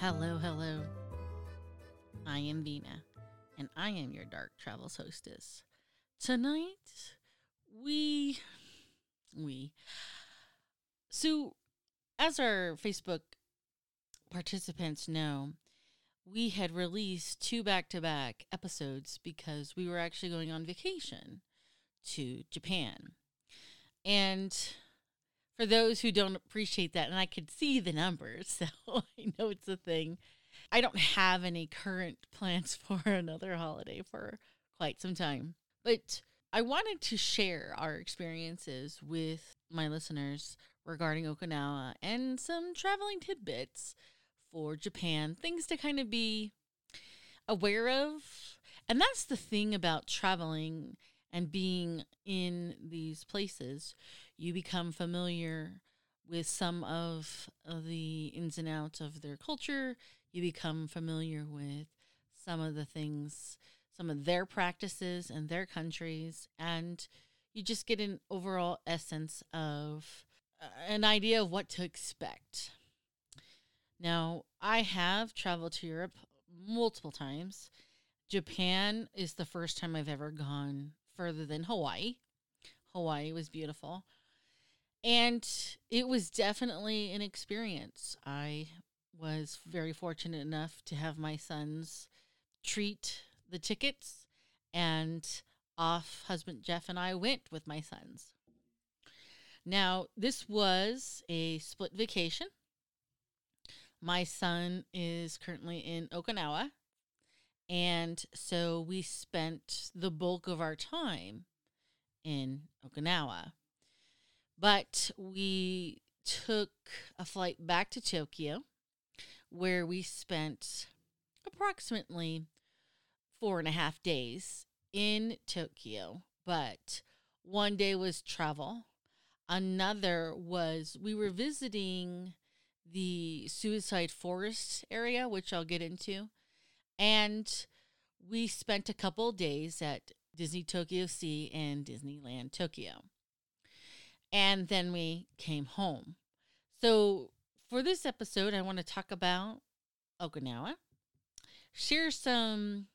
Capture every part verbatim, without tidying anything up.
Hello, hello. I am Vina, and I am your Dark Travels hostess. Tonight, we, we, so as our Facebook participants know, we had released two back-to-back episodes because we were actually going on vacation to Japan. And for those who don't appreciate that, and I could see the numbers, so I know it's a thing. I don't have any current plans for another holiday for quite some time. But I wanted to share our experiences with my listeners regarding Okinawa and some traveling tidbits for Japan, things to kind of be aware of. And that's the thing about traveling and being in these places, you become familiar with some of the ins and outs of their culture. You become familiar with some of the things, some of their practices and their countries. And you just get an overall essence of uh, an idea of what to expect. Now, I have traveled to Europe multiple times. Japan is the first time I've ever gone further than Hawaii. Hawaii was beautiful. And it was definitely an experience. I was very fortunate enough to have my sons treat the tickets. And off husband Jeff and I went with my sons. Now, this was a split vacation. My son is currently in Okinawa. And so we spent the bulk of our time in Okinawa. But we took a flight back to Tokyo, where we spent approximately four and a half days in Tokyo. But one day was travel. Another was we were visiting the suicide forest area, which I'll get into. And we spent a couple days at Disney Tokyo Sea and Disneyland Tokyo. And then we came home. So for this episode, I want to talk about Okinawa, share some,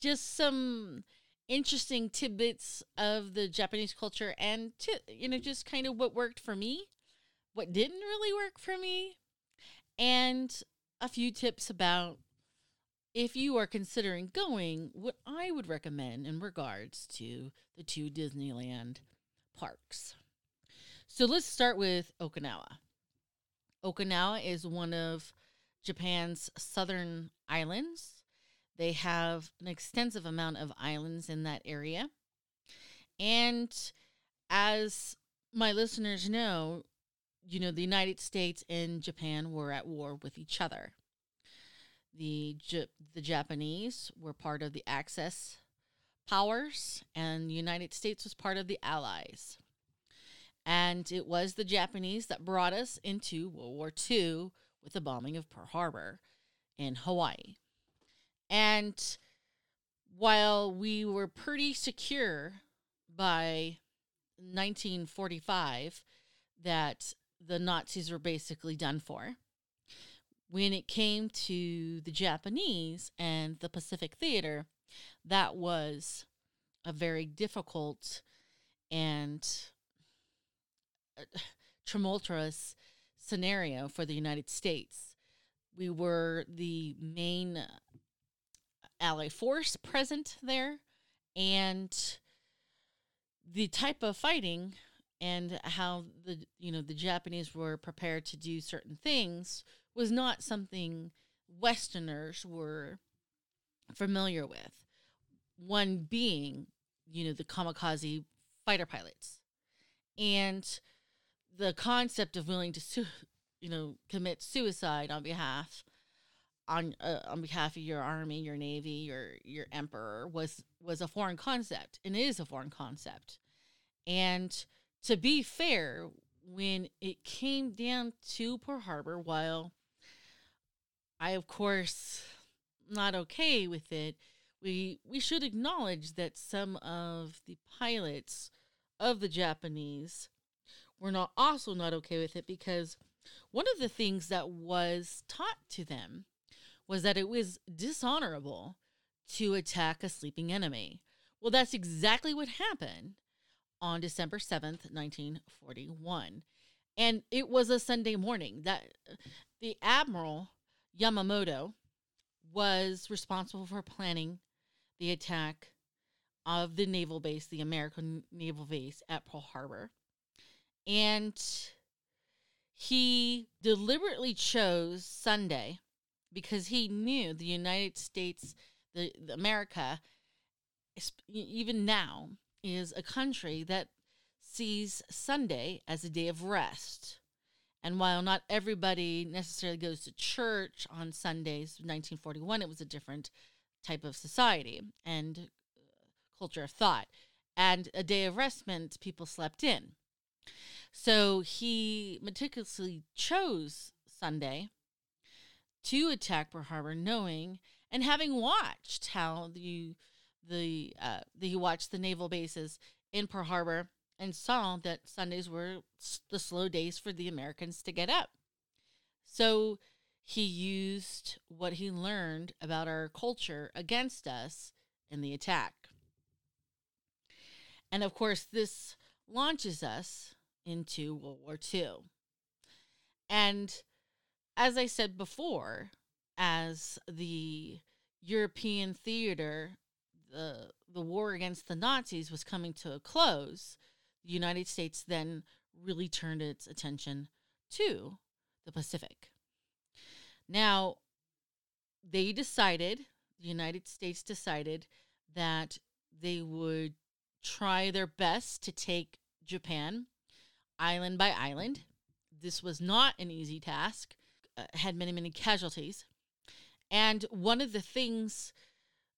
just some interesting tidbits of the Japanese culture and, t- you know, just kind of what worked for me, what didn't really work for me, and a few tips about if you are considering going, what I would recommend in regards to the two Disneyland parks. So let's start with Okinawa. Okinawa is one of Japan's southern islands. They have an extensive amount of islands in that area. And as my listeners know, you know, the United States and Japan were at war with each other. The J- the Japanese were part of the Axis powers, and the United States was part of the Allies. And it was the Japanese that brought us into World War Two with the bombing of Pearl Harbor in Hawaii. And while we were pretty secure by nineteen forty-five that the Nazis were basically done for, when it came to the Japanese and the Pacific Theater, that was a very difficult and tumultuous scenario for the United States. We were the main Allied force present there, and the type of fighting and how the, you know, the Japanese were prepared to do certain things was not something Westerners were familiar with. One being, you know, the kamikaze fighter pilots, and the concept of willing to, su- you know, commit suicide on behalf on uh, on behalf of your army, your navy, your your emperor was was a foreign concept, and is a foreign concept. And to be fair, when it came down to Pearl Harbor, while I, of course, not okay with it, we we should acknowledge that some of the pilots of the Japanese were not also not okay with it, because one of the things that was taught to them was that it was dishonorable to attack a sleeping enemy. Well, that's exactly what happened on December seventh, nineteen forty-one. And it was a Sunday morning that the Admiral Yamamoto was responsible for planning the attack of the naval base, the American naval base at Pearl Harbor. And he deliberately chose Sunday because he knew the United States, the, the America, even now, is a country that sees Sunday as a day of rest. And while not everybody necessarily goes to church on Sundays, nineteen forty-one, it was a different type of society and culture of thought. And a day of rest meant people slept in. So he meticulously chose Sunday to attack Pearl Harbor, knowing and having watched how the the uh, the he watched the naval bases in Pearl Harbor and saw that Sundays were the slow days for the Americans to get up. So he used what he learned about our culture against us in the attack. And of course, this launches us into World War Two. And as I said before, as the European theater, the the war against the Nazis was coming to a close, the United States then really turned its attention to the Pacific. Now, they decided, the United States decided that they would try their best to take Japan island by island. This was not an easy task, uh, had many, many casualties. And one of the things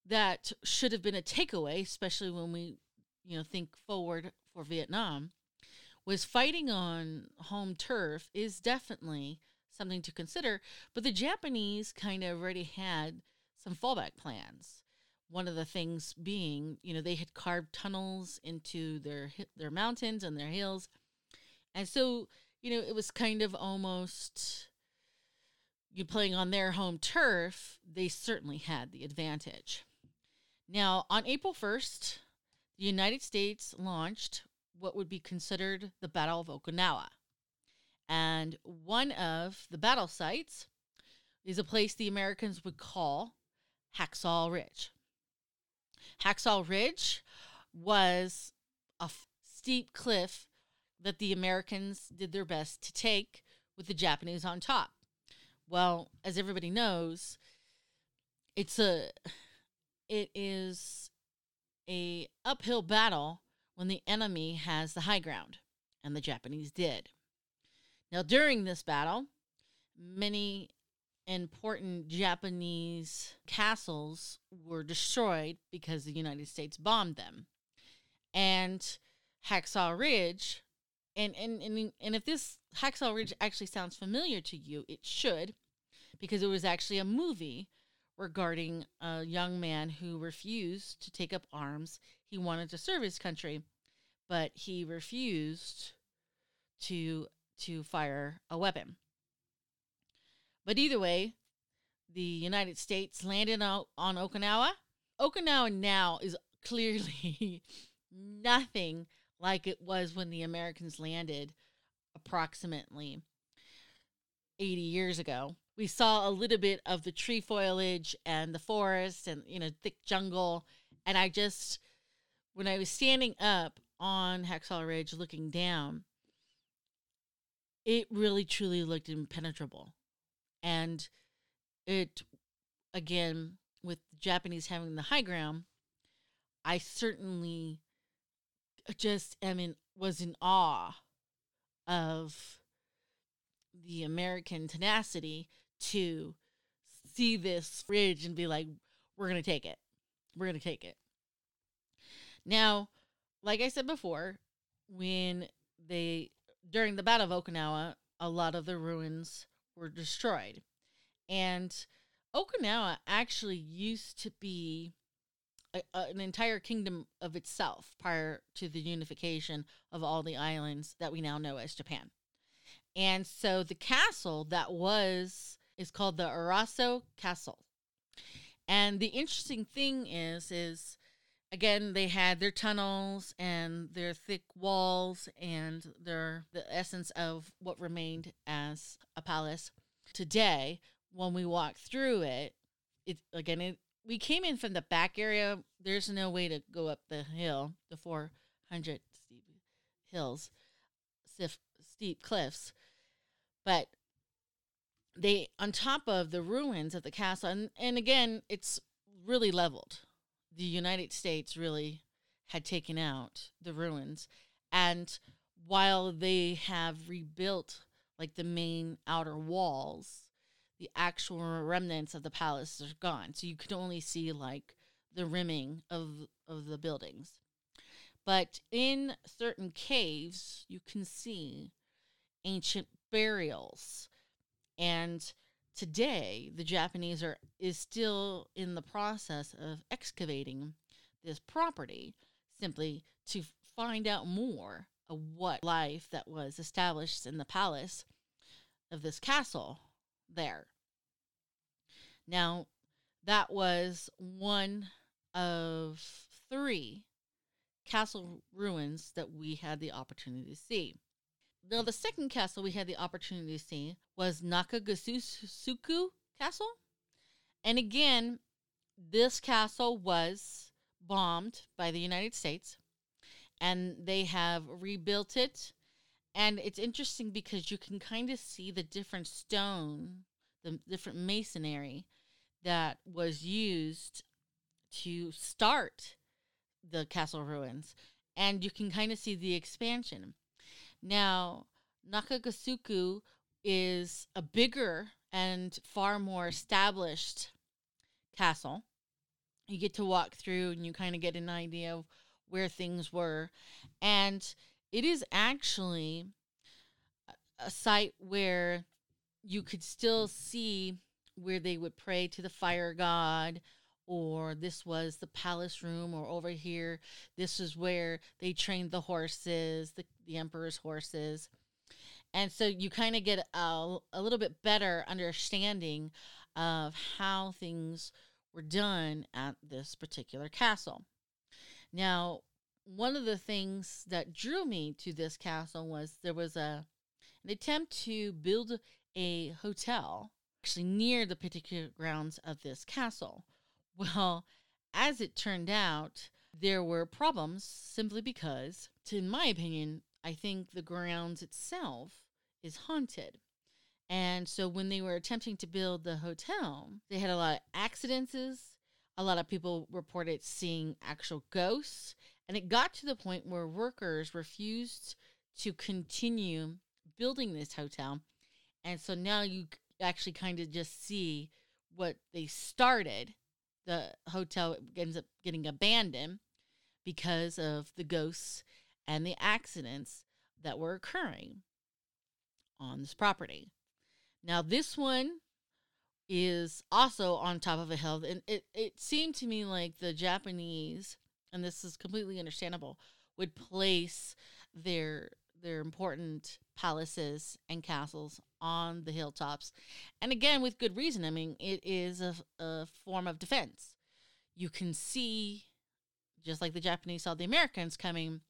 that should have been a takeaway, especially when we, you know, think forward for Vietnam, was fighting on home turf is definitely something to consider. But the Japanese kind of already had some fallback plans. One of the things being, you know, they had carved tunnels into their their mountains and their hills. And so, you know, it was kind of almost, you playing on their home turf, they certainly had the advantage. Now, on April first, the United States launched what would be considered the Battle of Okinawa. And one of the battle sites is a place the Americans would call Hacksaw Ridge. Hacksaw Ridge was a f- steep cliff that the Americans did their best to take with the Japanese on top. Well, as everybody knows, it's a, it is a uphill battle when the enemy has the high ground, and the Japanese did. Now, during this battle, many important Japanese castles were destroyed because the United States bombed them. And Hacksaw Ridge, and, and, and, and if this Hacksaw Ridge actually sounds familiar to you, it should, because it was actually a movie regarding a young man who refused to take up arms. He wanted to serve his country, but he refused to to fire a weapon. But either way, the United States landed on, on Okinawa. Okinawa now is clearly nothing like it was when the Americans landed approximately eighty years ago. We saw a little bit of the tree foliage and the forest and, you know, thick jungle. And I just, when I was standing up on Hacksaw Ridge looking down, it really truly looked impenetrable. And it, again, with the Japanese having the high ground, I certainly just am in, was in awe of the American tenacity to see this ridge and be like, we're going to take it. We're going to take it. Now, like I said before, when they, during the Battle of Okinawa, a lot of the ruins were destroyed. And Okinawa actually used to be a, a, an entire kingdom of itself prior to the unification of all the islands that we now know as Japan. And so the castle that was is called the Araso Castle. And the interesting thing is, is again, they had their tunnels and their thick walls and their the essence of what remained as a palace. Today, when we walk through it, it again, it, we came in from the back area. There's no way to go up the hill, the four hundred steep hills, stiff, steep cliffs. But they, on top of the ruins of the castle, and, and again, it's really leveled. The United States really had taken out the ruins. And while they have rebuilt, like, the main outer walls, the actual remnants of the palace are gone. So you could only see, like, the rimming of of the buildings. But in certain caves, you can see ancient burials. And today, the Japanese are is still in the process of excavating this property simply to find out more of what life that was established in the palace of this castle there. Now, that was one of three castle ruins that we had the opportunity to see. Now, the second castle we had the opportunity to see was Nakagusuku Castle. And again, this castle was bombed by the United States, and they have rebuilt it. And it's interesting because you can kind of see the different stone, the different masonry that was used to start the castle ruins. And you can kind of see the expansion. Now, Nakagusuku is a bigger and far more established castle. You get to walk through and you kind of get an idea of where things were. And it is actually a site where you could still see where they would pray to the fire god, or this was the palace room, or over here, this is where they trained the horses, the, the emperor's horses. And so you kind of get a, a little bit better understanding of how things were done at this particular castle. Now, one of the things that drew me to this castle was there was a an attempt to build a hotel actually near the particular grounds of this castle. Well, as it turned out, there were problems simply because, in my opinion, I think the grounds itself is haunted. And so when they were attempting to build the hotel, they had a lot of accidents. A lot of people reported seeing actual ghosts. And it got to the point where workers refused to continue building this hotel. And so now you actually kind of just see what they started. The hotel ends up getting abandoned because of the ghosts and the accidents that were occurring on this property. Now, this one is also on top of a hill. And it, it seemed to me like the Japanese, and this is completely understandable, would place their their important palaces and castles on the hilltops. And again, with good reason. I mean, it is a, a form of defense. You can see, just like the Japanese saw the Americans coming,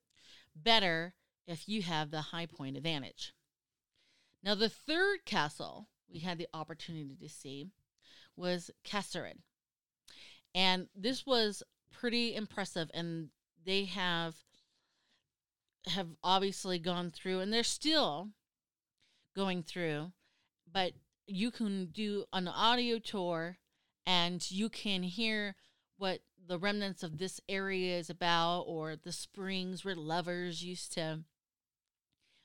better if you have the high point advantage. Now, the third castle we had the opportunity to see was Kasserin. And this was pretty impressive. And they have have obviously gone through, and they're still going through, but you can do an audio tour and you can hear what the remnants of this area is about, or the springs where lovers used to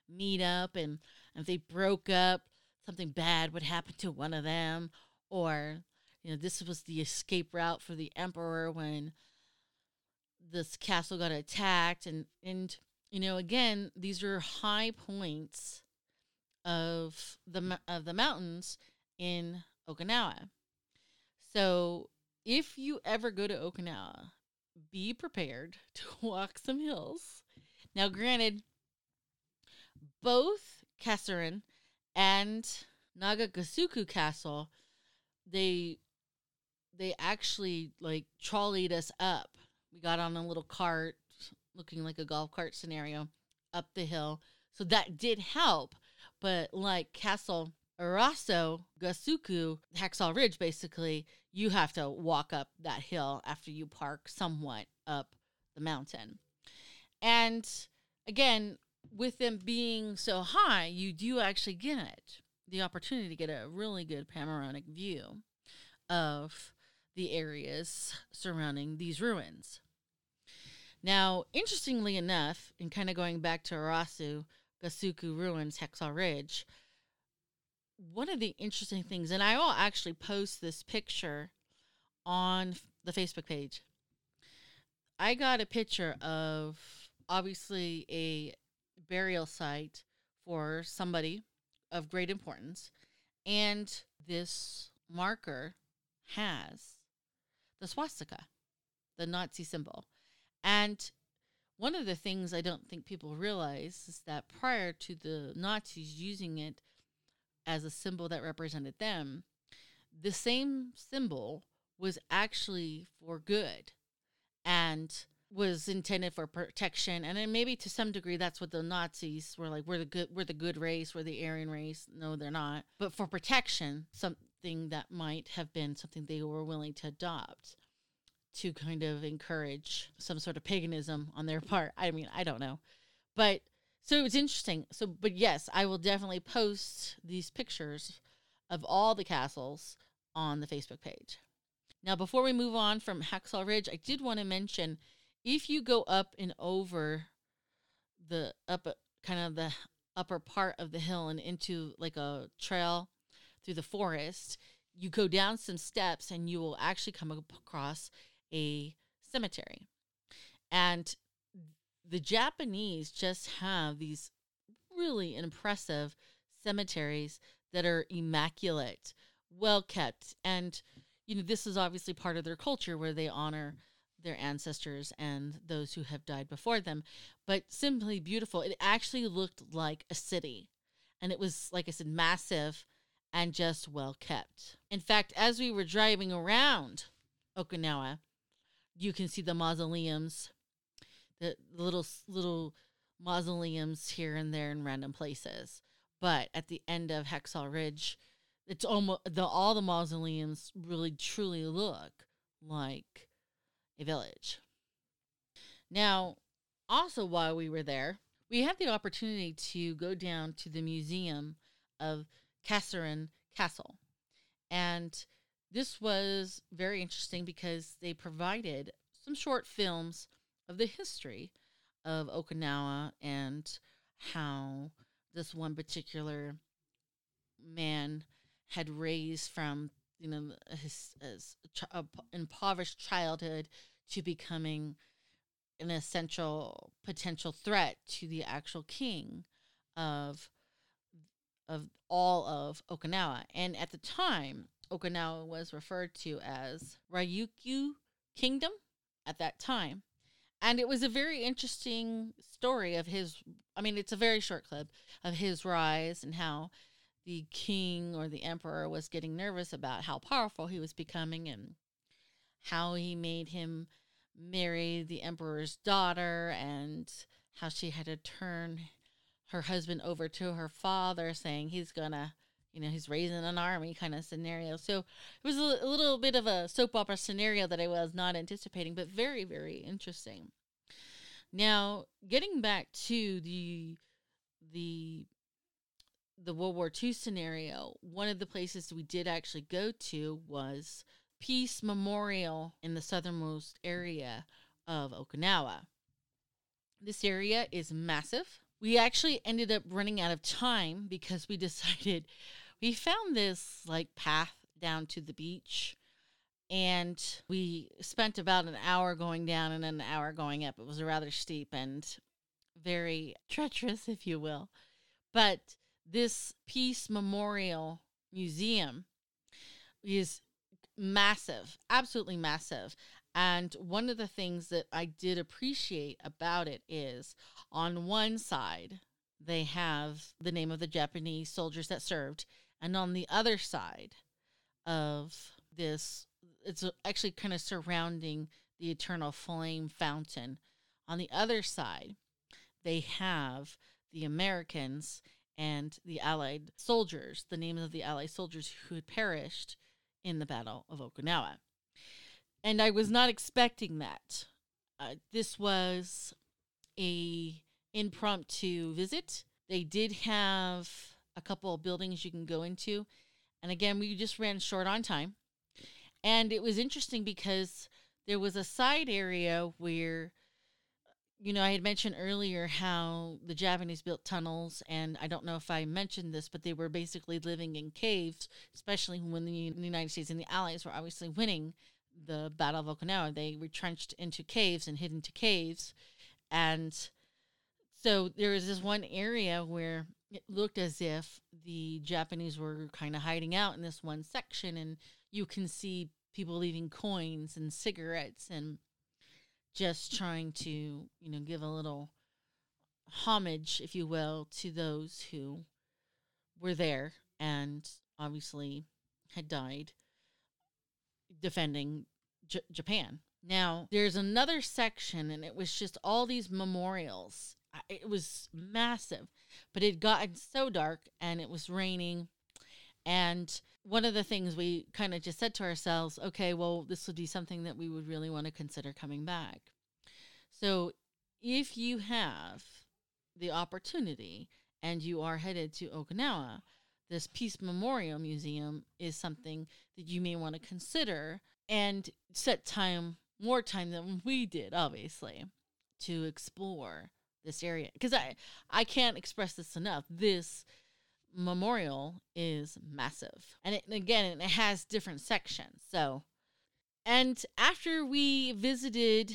meet up, and if they broke up, something bad would happen to one of them, or, you know, this was the escape route for the emperor when this castle got attacked, and, and you know, again, these are high points of the of the mountains in Okinawa. So if you ever go to Okinawa, be prepared to walk some hills. Now, granted, both Kasserin and Nakagusuku Castle, they they actually like trolleyed us up. We got on a little cart, looking like a golf cart scenario, up the hill. So that did help. But like Castle Araso, Gasuku, Hacksaw Ridge, basically, you have to walk up that hill after you park somewhat up the mountain. And again, with them being so high, you do actually get the opportunity to get a really good panoramic view of the areas surrounding these ruins. Now, interestingly enough, and kind of going back to Arasu, Gasuku Ruins, Hacksaw Ridge, one of the interesting things, and I will actually post this picture on the Facebook page. I got a picture of, obviously, a burial site for somebody of great importance, and this marker has the swastika, the Nazi symbol. And one of the things I don't think people realize is that prior to the Nazis using it as a symbol that represented them, the same symbol was actually for good and was intended for protection. And then maybe to some degree, that's what the Nazis were like, we're the good, we're the good race, we're the Aryan race. No, they're not. But for protection, something that might have been something they were willing to adopt to kind of encourage some sort of paganism on their part. I mean, I don't know. But so it's interesting. So, but yes, I will definitely post these pictures of all the castles on the Facebook page. Now, before we move on from Hacksaw Ridge, I did want to mention, if you go up and over the up, kind of the upper part of the hill and into like a trail through the forest, you go down some steps and you will actually come across a cemetery. And the Japanese just have these really impressive cemeteries that are immaculate, well kept. And, you know, this is obviously part of their culture where they honor their ancestors and those who have died before them, but simply beautiful. It actually looked like a city, and it was, like I said, massive and just well kept. In fact, as we were driving around Okinawa, you can see the mausoleums, the little little mausoleums here and there in random places. But at the end of Hacksaw Ridge, it's almost the all the mausoleums really truly look like a village. Now, also while we were there, we had the opportunity to go down to the museum of Kasserin Castle, and this was very interesting because they provided some short films of the history of Okinawa and how this one particular man had raised from, you know, his, his uh, impoverished childhood to becoming an essential potential threat to the actual king of of all of Okinawa. And at the time, Okinawa was referred to as Ryukyu Kingdom at that time. And it was a very interesting story of his, I mean, it's a very short clip of his rise and how the king or the emperor was getting nervous about how powerful he was becoming and how he made him marry the emperor's daughter and how she had to turn her husband over to her father, saying he's gonna, you know, he's raising an army kind of scenario. So it was a, a little bit of a soap opera scenario that I was not anticipating, but very, very interesting. Now, getting back to the the the World War Two scenario, one of the places we did actually go to was Peace Memorial in the southernmost area of Okinawa. This area is massive. We actually ended up running out of time because we decided we found this like path down to the beach, and we spent about an hour going down and an hour going up. It was rather steep and very treacherous, if you will. But this Peace Memorial Museum is massive, absolutely massive. And one of the things that I did appreciate about it is on one side, they have the name of the Japanese soldiers that served. And on the other side of this, it's actually kind of surrounding the Eternal Flame Fountain. On the other side, they have the Americans and the Allied soldiers, the names of the Allied soldiers who had perished in the Battle of Okinawa. And I was not expecting that. Uh, this was a impromptu visit. They did have a couple of buildings you can go into. And again, we just ran short on time. And it was interesting because there was a side area where, you know, I had mentioned earlier how the Japanese built tunnels. And I don't know if I mentioned this, but they were basically living in caves, especially when the United States and the Allies were obviously winning the Battle of Okinawa. They retrenched into caves and hid into caves. And so there was this one area where it looked as if the Japanese were kind of hiding out in this one section, and you can see people leaving coins and cigarettes and just trying to, you know, give a little homage, if you will, to those who were there and obviously had died defending J- Japan. Now, there's another section, and it was just all these memorials. It was massive, but it got so dark, and it was raining. And one of the things we kind of just said to ourselves, okay, well, this would be something that we would really want to consider coming back. So if you have the opportunity and you are headed to Okinawa, this Peace Memorial Museum is something that you may want to consider and set time, more time than we did, obviously, to explore this area. Because I, I can't express this enough. This memorial is massive. And, it, and again, it has different sections. So, and after we visited,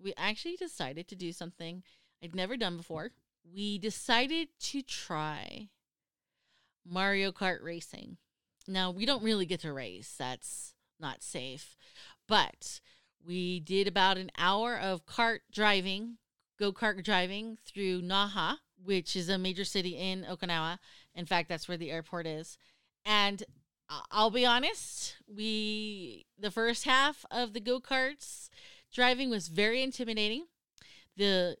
we actually decided to do something I'd never done before. We decided to try Mario Kart racing. Now, we don't really get to race. That's not safe. But we did about an hour of kart driving, go-kart driving through Naha, which is a major city in Okinawa. In fact, that's where the airport is. And I'll be honest, we the first half of the go-karts driving was very intimidating. The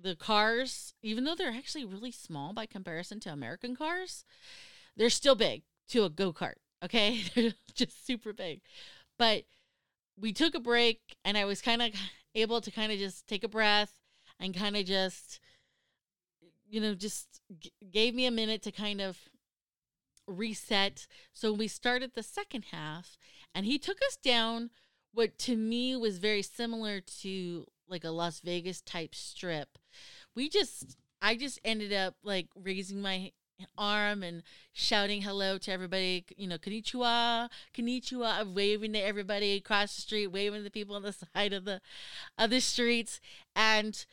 The cars, even though they're actually really small by comparison to American cars, they're still big to a go-kart, okay? They're just super big. But we took a break, and I was kind of able to kind of just take a breath and kind of just, you know, just g- gave me a minute to kind of reset. So we started the second half, and he took us down what to me was very similar to like a Las Vegas type strip. We just, I just ended up like raising my arm and shouting hello to everybody, you know, konnichiwa, konnichiwa. I'm waving to everybody across the street, waving to people on the side of the, of the streets. And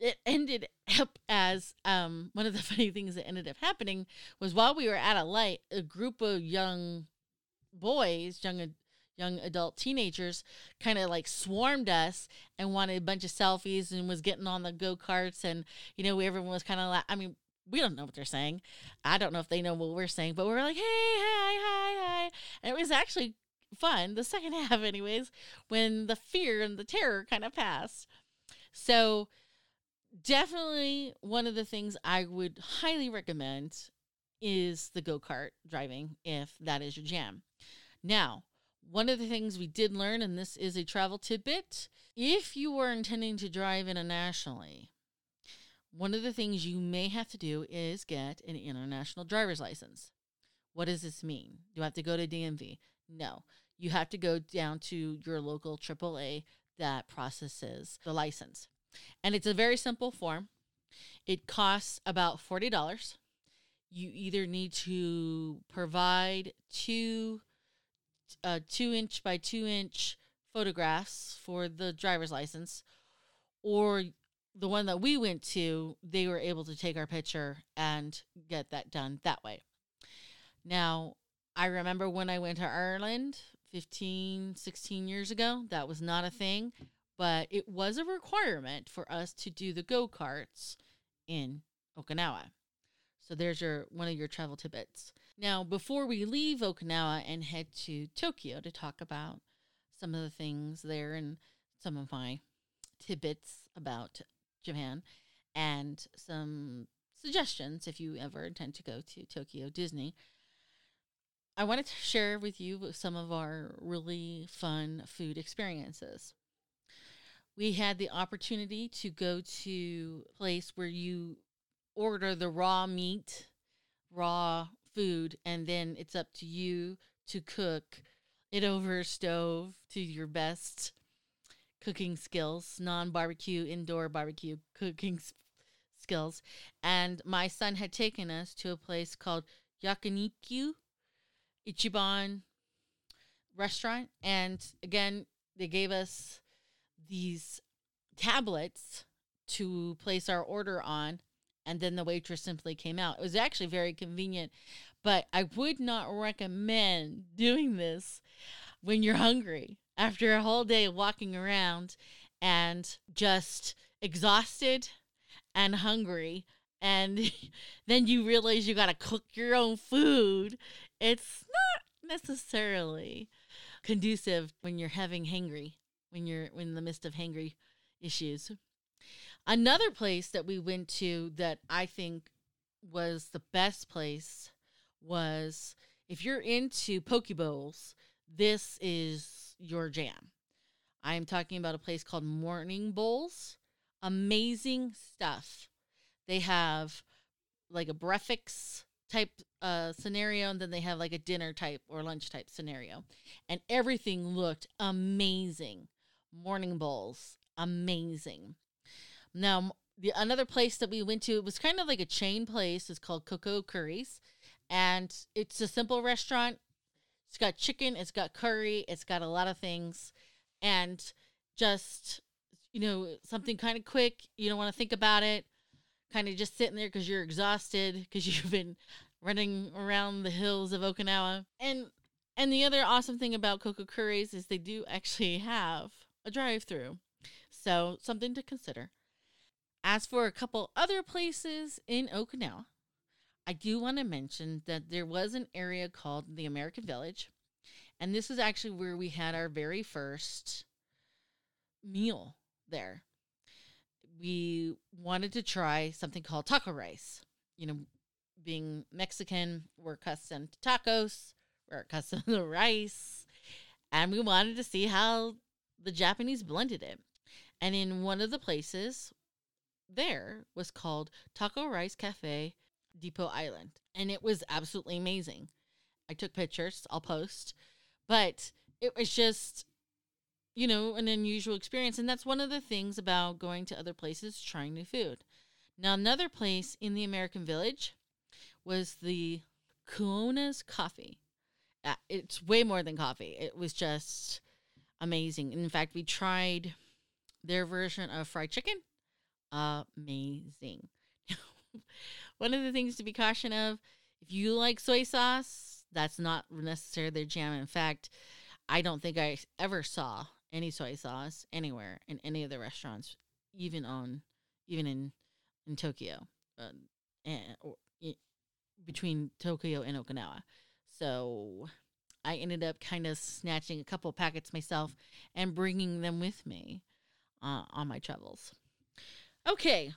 it ended up as, um, one of the funny things that ended up happening was while we were at a light, a group of young boys, young young adult teenagers kind of like swarmed us and wanted a bunch of selfies and was getting on the go-karts. And, you know, everyone was kind of like, I mean, we don't know what they're saying. I don't know if they know what we're saying, but we were like, hey, hi, hi, hi. And it was actually fun, the second half anyways, when the fear and the terror kind of passed. So definitely one of the things I would highly recommend is the go-kart driving if that is your jam. Now, One of the things we did learn, and this is a travel tidbit, if you were intending to drive internationally, one of the things you may have to do is get an international driver's license. What does this mean? Do I have to go to D M V? No. You have to go down to your local triple A that processes the license. And it's a very simple form. It costs about forty dollars. You either need to provide two uh, two inch by two inch photographs for the driver's license, or the one that we went to, they were able to take our picture and get that done that way. Now, I remember when I went to Ireland fifteen, sixteen years ago, that was not a thing, but it was a requirement for us to do the go-karts in Okinawa. So there's your one of your travel tidbits. Now, before we leave Okinawa and head to Tokyo to talk about some of the things there and some of my tidbits about Japan and some suggestions if you ever intend to go to Tokyo Disney, I wanted to share with you some of our really fun food experiences. We had the opportunity to go to a place where you order the raw meat, raw food, and then it's up to you to cook it over a stove to your best cooking skills, non-barbecue, indoor barbecue cooking sp- skills. And my son had taken us to a place called Yakiniku Ichiban Restaurant. And again, they gave us these tablets to place our order on, and then the waitress simply came out. It was actually very convenient, but I would not recommend doing this when you're hungry after a whole day walking around and just exhausted and hungry, and then you realize you got to cook your own food. It's not necessarily conducive when you're having hangry. When you're in the midst of hangry issues. Another place that we went to that I think was the best place was, if you're into poke bowls, this is your jam. I am talking about a place called Morning Bowls. Amazing stuff. They have like a breakfast type uh, scenario, and then they have like a dinner type or lunch type scenario. And everything looked amazing. Morning Bowls, amazing. Now, the another place that we went to, it was kind of like a chain place. It's called Coco Curries, and it's a simple restaurant. It's got chicken, it's got curry, it's got a lot of things, and just, you know, something kind of quick. You don't want to think about it. Kind of just sitting there because you're exhausted because you've been running around the hills of Okinawa. And and the other awesome thing about Coco Curries is they do actually have a drive-through, so something to consider. As for a couple other places in Okinawa, I do want to mention that there was an area called the American Village, and this is actually where we had our very first meal there. We wanted to try something called taco rice. You know, being Mexican, we're accustomed to tacos, we're accustomed to rice, and we wanted to see how the Japanese blended it. And in one of the places there was called Taco Rice Cafe, Depot Island. And it was absolutely amazing. I took pictures. I'll post. But it was just, you know, an unusual experience. And that's one of the things about going to other places, trying new food. Now, another place in the American Village was the Kona's Coffee. Uh, it's way more than coffee. It was just amazing. In fact, we tried their version of fried chicken. Amazing. One of the things to be cautious of, if you like soy sauce, that's not necessarily their jam. In fact, I don't think I ever saw any soy sauce anywhere in any of the restaurants, even on, even in, in Tokyo, uh, and, or in, between Tokyo and Okinawa. So I ended up kind of snatching a couple packets myself and bringing them with me uh, on my travels. Okay.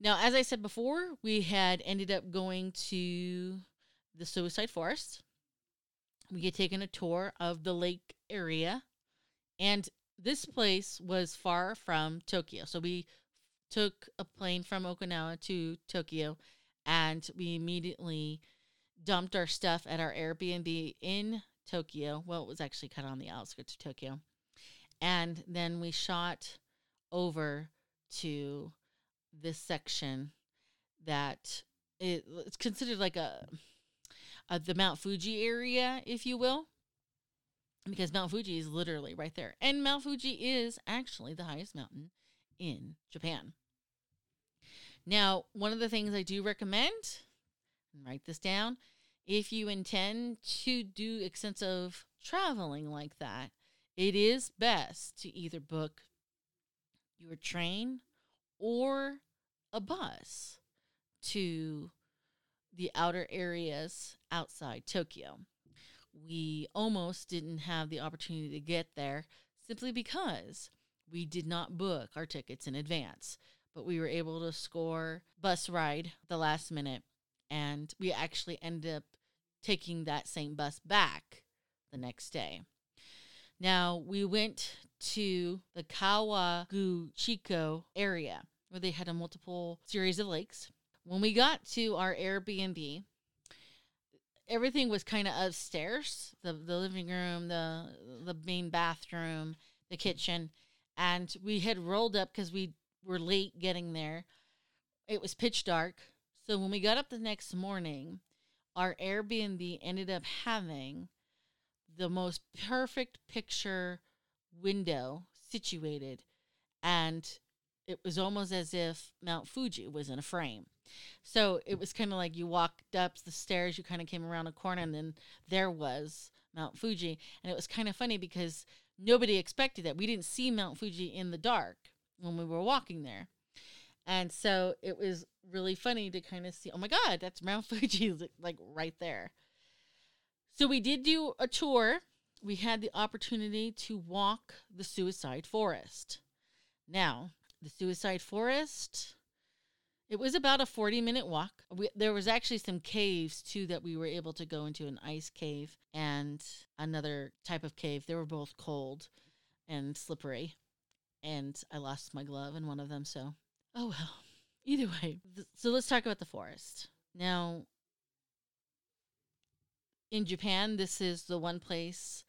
Now, as I said before, we had ended up going to the Suicide Forest. We had taken a tour of the lake area, and this place was far from Tokyo. So we took a plane from Okinawa to Tokyo, and we immediately dumped our stuff at our Airbnb in Tokyo. Well, it was actually kind of on the outskirts of Tokyo. And then we shot over to this section that it, it's considered like a, a the Mount Fuji area, if you will, because Mount Fuji is literally right there. And Mount Fuji is actually the highest mountain in Japan. Now, one of the things I do recommend, and write this down, if you intend to do extensive traveling like that, it is best to either book your train or a bus to the outer areas outside Tokyo. We almost didn't have the opportunity to get there simply because we did not book our tickets in advance, but we were able to score a bus ride at the last minute, and we actually ended up taking that same bus back the next day. Now, we went to the Kawaguchiko area, where they had a multiple series of lakes. When we got to our Airbnb, everything was kind of upstairs, the, the living room, the, the main bathroom, the kitchen. And we had rolled up because we were late getting there. It was pitch dark. So when we got up the next morning, our Airbnb ended up having the most perfect picture window situated, and it was almost as if Mount Fuji was in a frame. So it was kind of like you walked up the stairs, you kind of came around a corner, and then there was Mount Fuji. And it was kind of funny because nobody expected that. We didn't see Mount Fuji in the dark when we were walking there. And so it was really funny to kind of see, oh my God, that's Mount Fuji, like right there. So we did do a tour. We had the opportunity to walk the Suicide Forest. Now, the Suicide Forest, it was about a forty-minute walk. We, there was actually some caves, too, that we were able to go into, an ice cave and another type of cave. They were both cold and slippery, and I lost my glove in one of them, so oh well. Either way. So let's talk about the forest. Now, in Japan, this is the one place,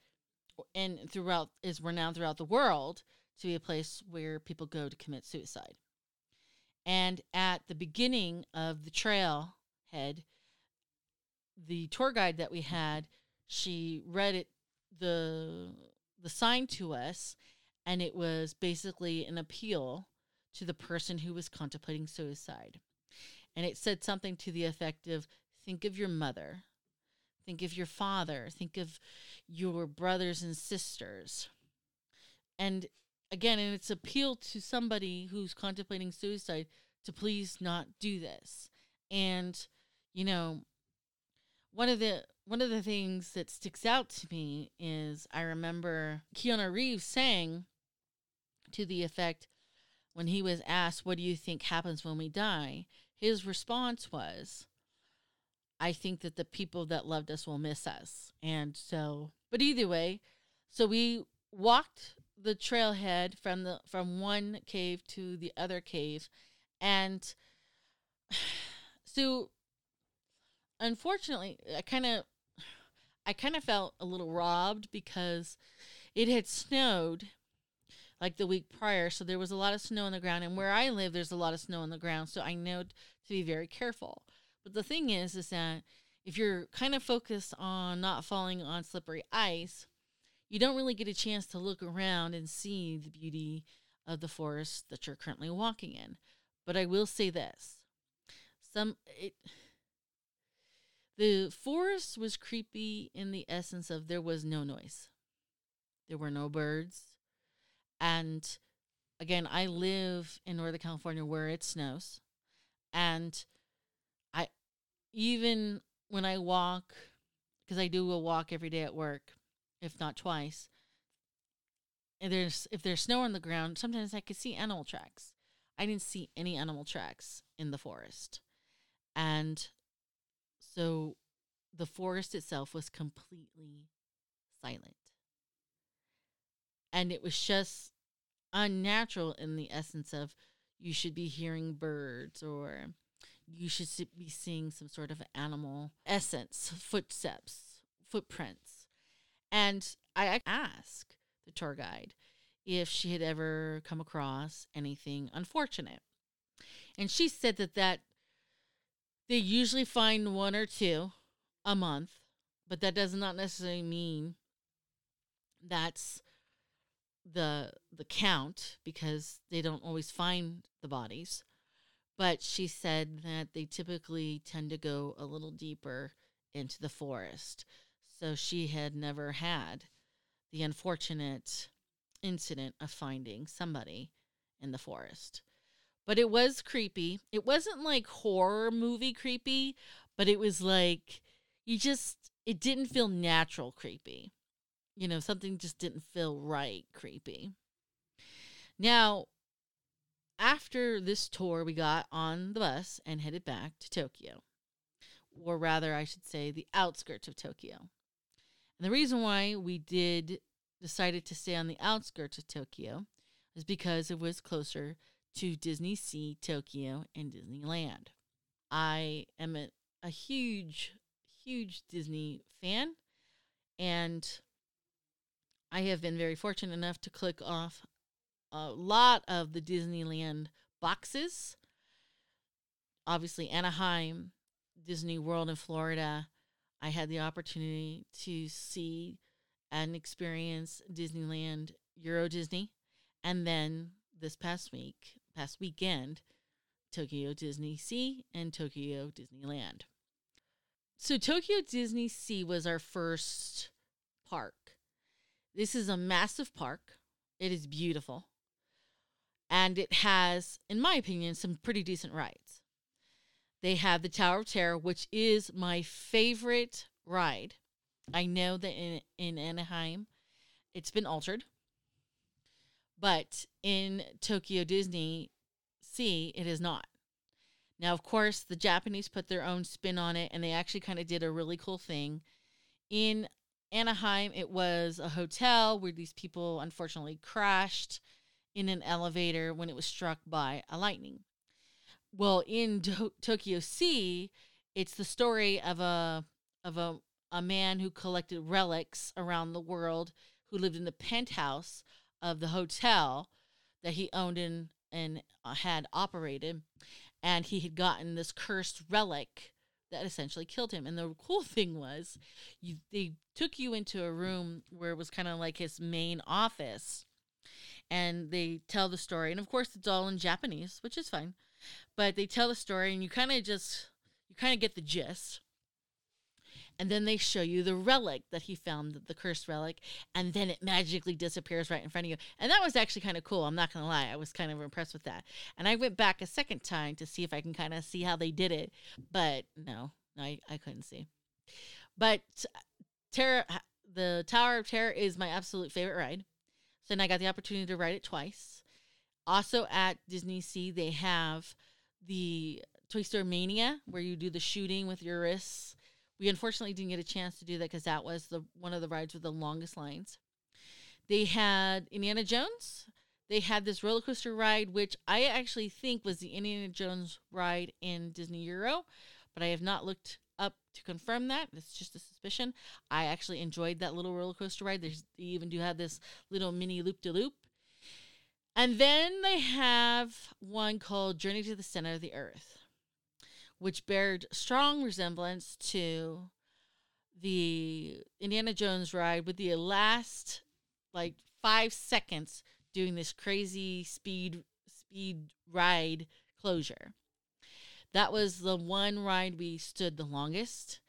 and throughout is renowned throughout the world to be a place where people go to commit suicide. And at the beginning of the trailhead, the tour guide that we had, she read it the the sign to us, and it was basically an appeal to the person who was contemplating suicide. And it said something to the effect of, think of your mother. Think of your father. Think of your brothers and sisters. And again, and it's appeal to somebody who's contemplating suicide to please not do this. And, you know, one of the one of the things that sticks out to me is I remember Keanu Reeves saying to the effect, when he was asked, what do you think happens when we die? His response was, I think that the people that loved us will miss us. And so, but either way, so we walked the trailhead from the from one cave to the other cave. And so, unfortunately, I kind of I kind of felt a little robbed because it had snowed like the week prior, so there was a lot of snow on the ground. And where I live, there's a lot of snow on the ground, so I know to be very careful. But the thing is, is that if you're kind of focused on not falling on slippery ice, you don't really get a chance to look around and see the beauty of the forest that you're currently walking in. But I will say this. Some it, the forest was creepy in the essence of there was no noise. There were no birds. And again, I live in Northern California where it snows. And I, even when I walk, because I do a walk every day at work, if not twice, and there's if there's snow on the ground, sometimes I could see animal tracks. I didn't see any animal tracks in the forest. And so the forest itself was completely silent. And it was just unnatural in the essence of you should be hearing birds or you should be seeing some sort of animal essence, footsteps, footprints. And I asked the tour guide if she had ever come across anything unfortunate. And she said that, that they usually find one or two a month, but that does not necessarily mean that's the the count, because they don't always find the bodies. But she said that they typically tend to go a little deeper into the forest. So she had never had the unfortunate incident of finding somebody in the forest. But it was creepy. It wasn't like horror movie creepy, but it was like you just, it didn't feel natural creepy. You know, something just didn't feel right creepy. Now, after this tour, we got on the bus and headed back to Tokyo. Or rather, I should say, the outskirts of Tokyo. And the reason why we did decided to stay on the outskirts of Tokyo is because it was closer to DisneySea, Tokyo, and Disneyland. I am a, a huge, huge Disney fan, and I have been very fortunate enough to click off a lot of the Disneyland boxes. Obviously, Anaheim, Disney World in Florida. I had the opportunity to see and experience Disneyland, Euro Disney, and then this past week, past weekend, Tokyo DisneySea and Tokyo Disneyland. So Tokyo DisneySea was our first park. This is a massive park. It is beautiful. And it has, in my opinion, some pretty decent rides. They have the Tower of Terror, which is my favorite ride. I know that in, in Anaheim, it's been altered. But in Tokyo DisneySea, it is not. Now, of course, the Japanese put their own spin on it, and they actually kind of did a really cool thing. In Anaheim, it was a hotel where these people, unfortunately, crashed in an elevator when it was struck by a lightning. Well, in to- Tokyo Sea, it's the story of a of a, a man who collected relics around the world who lived in the penthouse of the hotel that he owned and, and uh, had operated, and he had gotten this cursed relic that essentially killed him. And the cool thing was you, they took you into a room where it was kind of like his main office, and they tell the story. And, of course, it's all in Japanese, which is fine. But they tell the story, and you kind of just, you kind of get the gist. And then they show you the relic that he found, the cursed relic, and then it magically disappears right in front of you. And that was actually kind of cool. I'm not going to lie. I was kind of impressed with that. And I went back a second time to see if I can kind of see how they did it. But no, I, I couldn't see. But Terror, the Tower of Terror is my absolute favorite ride. So then I got the opportunity to ride it twice. Also at DisneySea, they have the Toy Story Mania, where you do the shooting with your wrists. We unfortunately didn't get a chance to do that because that was the one of the rides with the longest lines. They had Indiana Jones. They had this roller coaster ride, which I actually think was the Indiana Jones ride in Disney Euro, but I have not looked up to confirm that. It's just a suspicion. I actually enjoyed that little roller coaster ride. There's, they even do have this little mini loop-de-loop. And then they have one called Journey to the Center of the Earth, which bared strong resemblance to the Indiana Jones ride, with the last like five seconds doing this crazy speed speed ride closure. That was the one ride we stood the longest,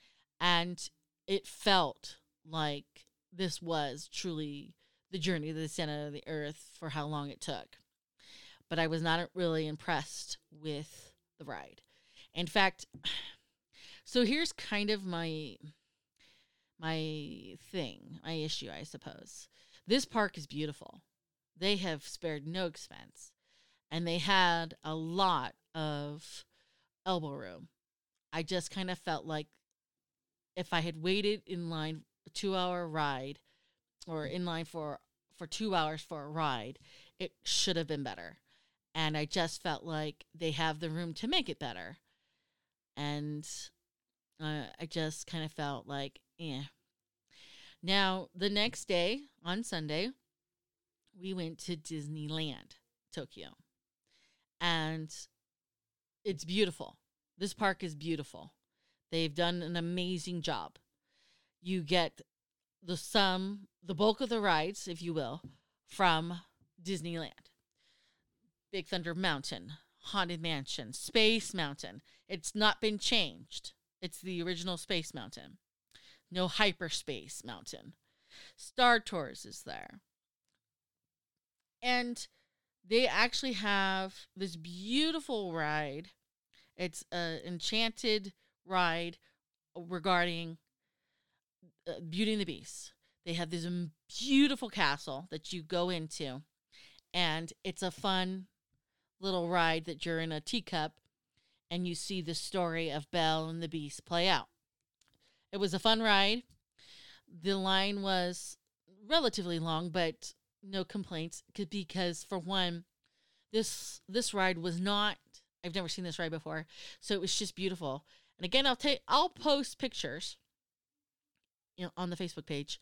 and it felt like this was truly the Journey to the Center of the Earth for how long it took. But I was not really impressed with the ride. In fact, so here's kind of my my thing, my issue, I suppose. This park is beautiful. They have spared no expense. and they had a lot of elbow room. I just kind of felt like if I had waited in line a two-hour ride or in line for, for two hours for a ride, it should have been better. And I just felt like they have the room to make it better. And uh, I just kind of felt like, eh. Now, the next day, on Sunday, we went to Disneyland, Tokyo. And it's beautiful. This park is beautiful. They've done an amazing job. You get the sum, the bulk of the rides, if you will, from Disneyland. Big Thunder Mountain, Haunted Mansion, Space Mountain. It's not been changed. It's the original Space Mountain. No Hyperspace Mountain. Star Tours is there. And they actually have this beautiful ride. It's an enchanted ride regarding uh, Beauty and the Beast. They have this beautiful castle that you go into, and it's a fun little ride that you're in a teacup and you see the story of Belle and the Beast play out. It was a fun ride. The line was relatively long, but no complaints, because for one, this this ride was not, I've never seen this ride before, so it was just beautiful. And again, I'll take I'll post pictures, you know, on the Facebook page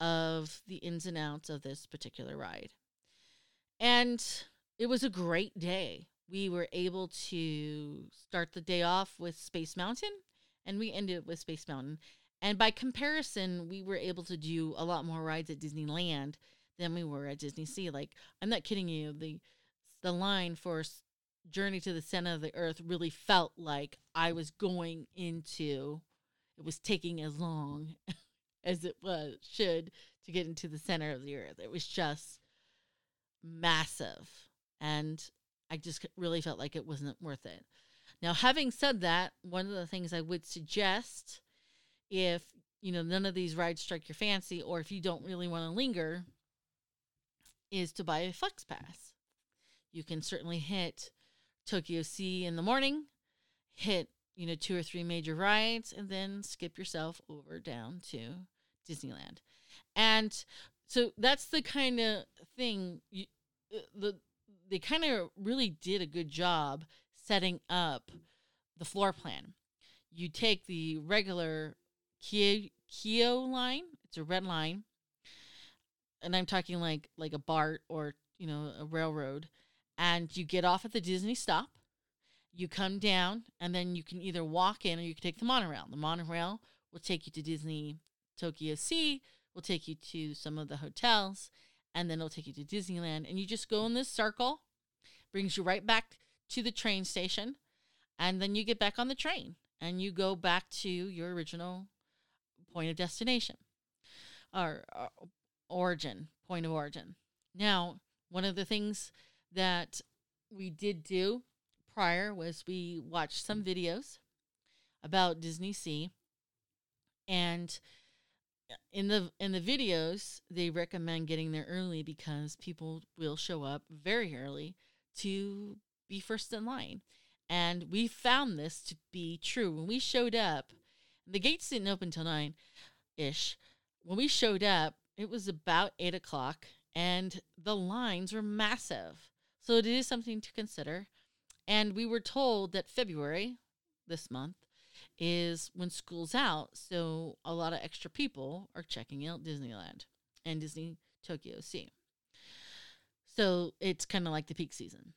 of the ins and outs of this particular ride. And it was a great day. We were able to start the day off with Space Mountain, and we ended with Space Mountain. And by comparison, we were able to do a lot more rides at Disneyland than we were at DisneySea. Like, I'm not kidding you. The the line for Journey to the Center of the Earth really felt like I was going into, it was taking as long as it was should to get into the center of the earth. It was just massive. And I just really felt like it wasn't worth it. Now, having said that, one of the things I would suggest, if, you know, none of these rides strike your fancy, or if you don't really want to linger, is to buy a Flex Pass. You can certainly hit Tokyo Sea in the morning, hit, you know, two or three major rides, and then skip yourself over down to Disneyland. And so that's the kind of thing, you, the they kind of really did a good job setting up the floor plan. You take the regular Keio, Keio line, it's a red line, and I'm talking like like a BART or, you know, a railroad, and you get off at the Disney stop, you come down, and then you can either walk in or you can take the monorail. The monorail will take you to Disney Tokyo Sea, will take you to some of the hotels, and then it'll take you to Disneyland. And you just go in this circle, brings you right back to the train station, and then you get back on the train, and you go back to your original point of destination, or, or origin, point of origin. Now, one of the things that we did do prior was we watched some videos about DisneySea, and in the in the videos they recommend getting there early because people will show up very early to be first in line. And we found this to be true. When we showed up, the gates didn't open till nine ish. When we showed up, it was about eight o'clock and the lines were massive. So it is something to consider. And we were told that February, this month, is when school's out, so a lot of extra people are checking out Disneyland and Disney Tokyo Sea. So it's kind of like the peak season.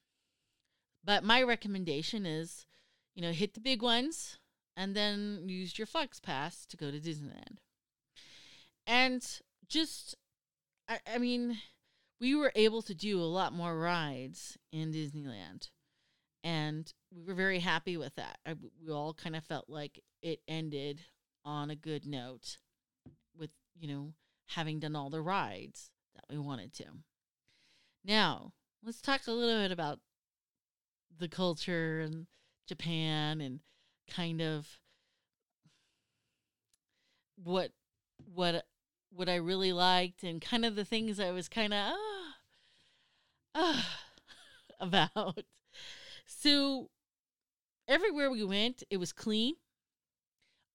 But my recommendation is, you know, hit the big ones and then use your Flex Pass to go to Disneyland. And just, I, I mean, we were able to do a lot more rides in Disneyland. And we were very happy with that. I, we all kind of felt like it ended on a good note with, you know, having done all the rides that we wanted to. Now, let's talk a little bit about the culture and Japan and kind of what what what I really liked and kind of the things I was kind of, ah, ah. about. So everywhere we went, it was clean.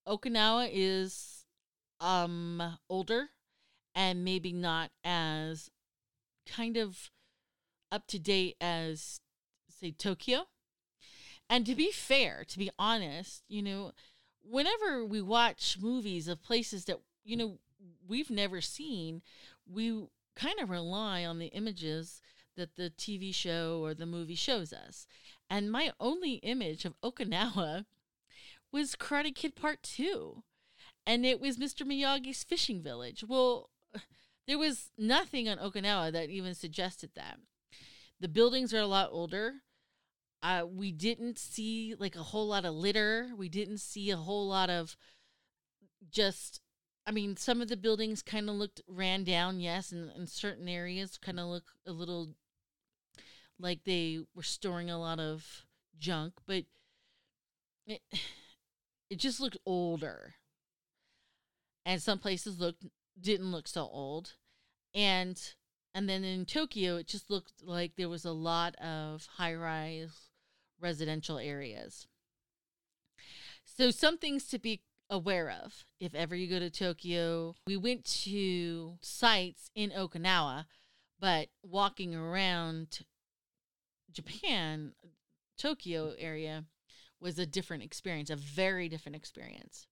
Okinawa is um, older and maybe not as kind of up to date as, say, Tokyo. And to be fair, to be honest, you know, whenever we watch movies of places that, you know, we've never seen, we kind of rely on the images that the T V show or the movie shows us. And my only image of Okinawa was Karate Kid Part two. And it was Mister Miyagi's fishing village. Well, there was nothing on Okinawa that even suggested that. The buildings are a lot older. Uh, we didn't see like a whole lot of litter. We didn't see a whole lot of just, I mean, some of the buildings kind of looked ran down, yes, and, and certain areas kind of look a little like they were storing a lot of junk, but it, it just looked older. And some places looked didn't look so old. And and then in Tokyo, it just looked like there was a lot of high-rise residential areas. So some things to be aware of if ever you go to Tokyo. We went to sites in Okinawa, but walking around Japan, Tokyo area, was a different experience, a very different experience.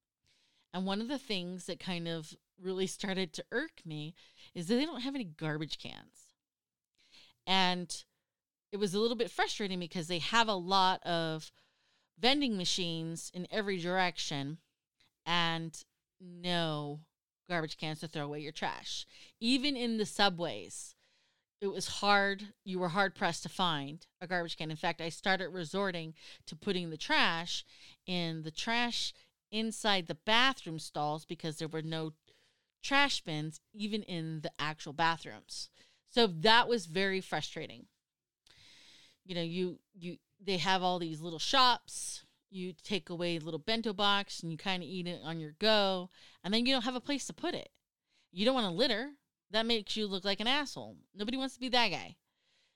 And one of the things that kind of really started to irk me is that they don't have any garbage cans. And it was a little bit frustrating because they have a lot of vending machines in every direction and no garbage cans to throw away your trash. Even in the subways, it was hard. You were hard pressed to find a garbage can. In fact, I started resorting to putting the trash in the trash inside the bathroom stalls because there were no trash bins, even in the actual bathrooms. So that was very frustrating. You know, you, you, they have all these little shops. You take away a little bento box and you kind of eat it on your go. And then you don't have a place to put it. You don't want to litter. That makes you look like an asshole. Nobody wants to be that guy.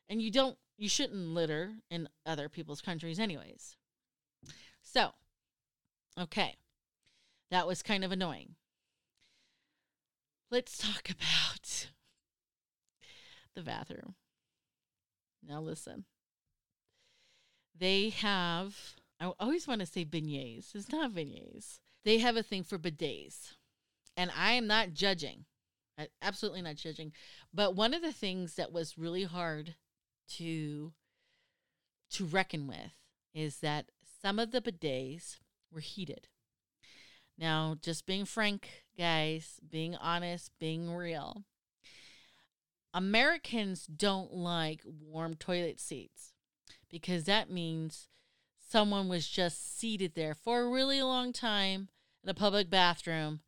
And you don't, you shouldn't litter in other people's countries anyways. So, okay. That was kind of annoying. Let's talk about the bathroom. Now listen. They have... I always want to say beignets. It's not beignets. They have a thing for bidets. And I am not judging. I'm absolutely not judging. But one of the things that was really hard to, to reckon with is that some of the bidets were heated. Now, just being frank, guys, being honest, being real, Americans don't like warm toilet seats because that means someone was just seated there for a really long time in a public bathroom,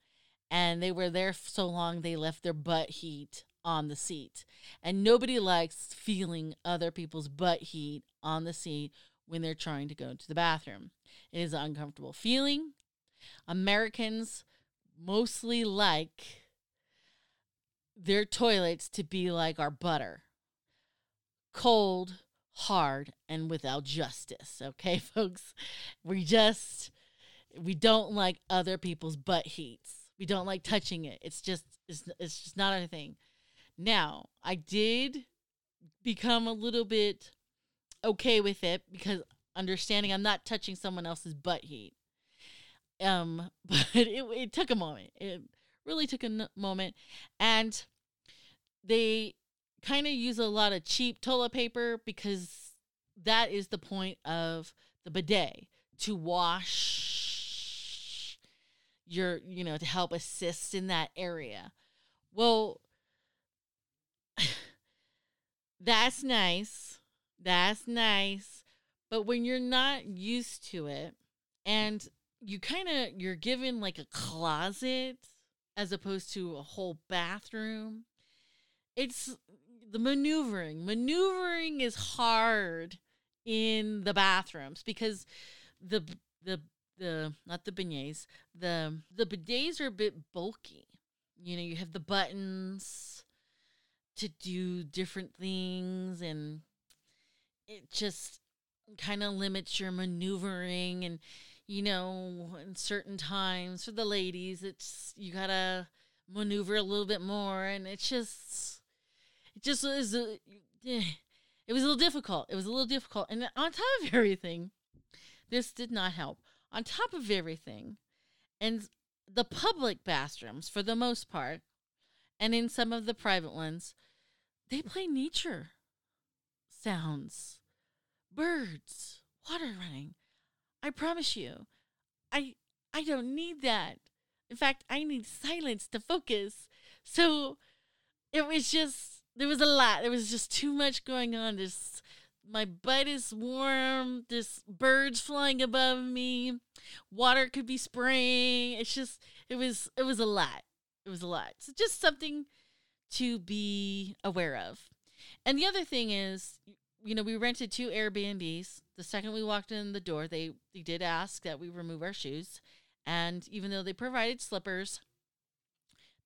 and they were there so long they left their butt heat on the seat. And nobody likes feeling other people's butt heat on the seat when they're trying to go to the bathroom. It is an uncomfortable feeling. Americans mostly like their toilets to be like our butter. Cold, hard, and without justice. Okay, folks, we just we don't like other people's butt heats. We don't like touching it. It's just it's, it's just not a thing. Now, I did become a little bit okay with it because understanding I'm not touching someone else's butt heat. Um, but it it took a moment. It really took a n- moment, and they kind of use a lot of cheap toilet paper because that is the point of the bidet, to wash your, you know, to help assist in that area. Well, that's nice. That's nice. But when you're not used to it and you kind of, you're given like a closet as opposed to a whole bathroom, it's, the maneuvering. Maneuvering is hard in the bathrooms because the the the not the beignets. The the bidets are a bit bulky. You know, you have the buttons to do different things, and it just kind of limits your maneuvering and, you know, in certain times for the ladies, it's, you gotta maneuver a little bit more. And it's just, it just was, a, it was a little difficult. It was a little difficult. And on top of everything, this did not help. On top of everything, and the public bathrooms, for the most part, and in some of the private ones, they play nature sounds, birds, water running. I promise you, I I don't need that. In fact, I need silence to focus. So it was just, there was a lot. There was just too much going on. There's, my butt is warm. There's birds flying above me. Water could be spraying. It's just, it was, it was a lot. It was a lot. So just something to be aware of. And the other thing is, you know, we rented two Airbnbs. The second we walked in the door, they, they did ask that we remove our shoes. And even though they provided slippers,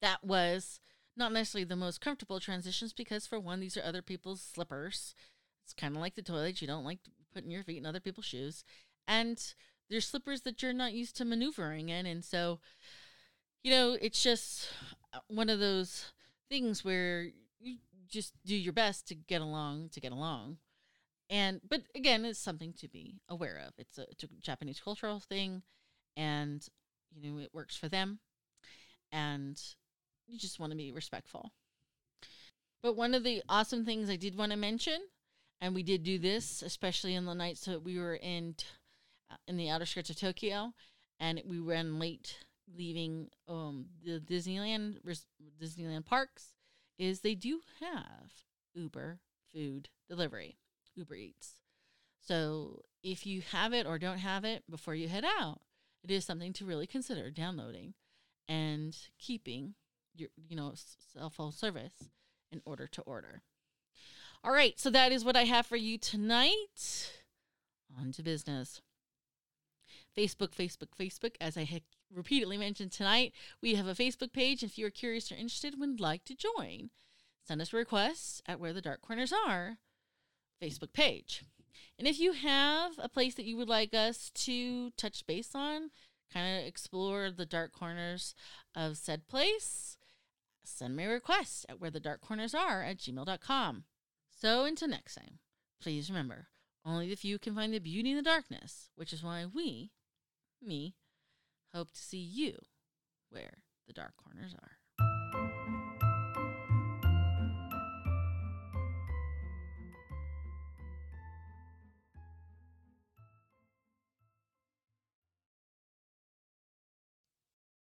that was not necessarily the most comfortable transitions because, for one, these are other people's slippers. It's kind of like the toilet. You don't like putting your feet in other people's shoes. And they're slippers that you're not used to maneuvering in. And so, you know, it's just one of those things where you just do your best to get along, to get along. And, but again, it's something to be aware of. It's a, it's a Japanese cultural thing, and, you know, it works for them. And you just want to be respectful. But one of the awesome things I did want to mention, and we did do this, especially in the nights that we were in t- uh, in the outer skirts of Tokyo, and we ran late leaving um, the Disneyland res- Disneyland parks, is they do have Uber food delivery, Uber Eats. So if you have it or don't have it before you head out, it is something to really consider downloading and keeping your, you know, s- cell phone service in order to order. All right, so that is what I have for you tonight. On to business. Facebook, Facebook, Facebook. As I had repeatedly mentioned tonight, we have a Facebook page. If you are curious or interested, would like to join, send us requests at Where the Dark Corners Are Facebook page. And if you have a place that you would like us to touch base on, kind of explore the dark corners of said place, send me a request at Where the Dark Corners Are at gmail dot com. So until next time, please remember, only the few can find the beauty in the darkness, which is why we, me, hope to see you where the dark corners are.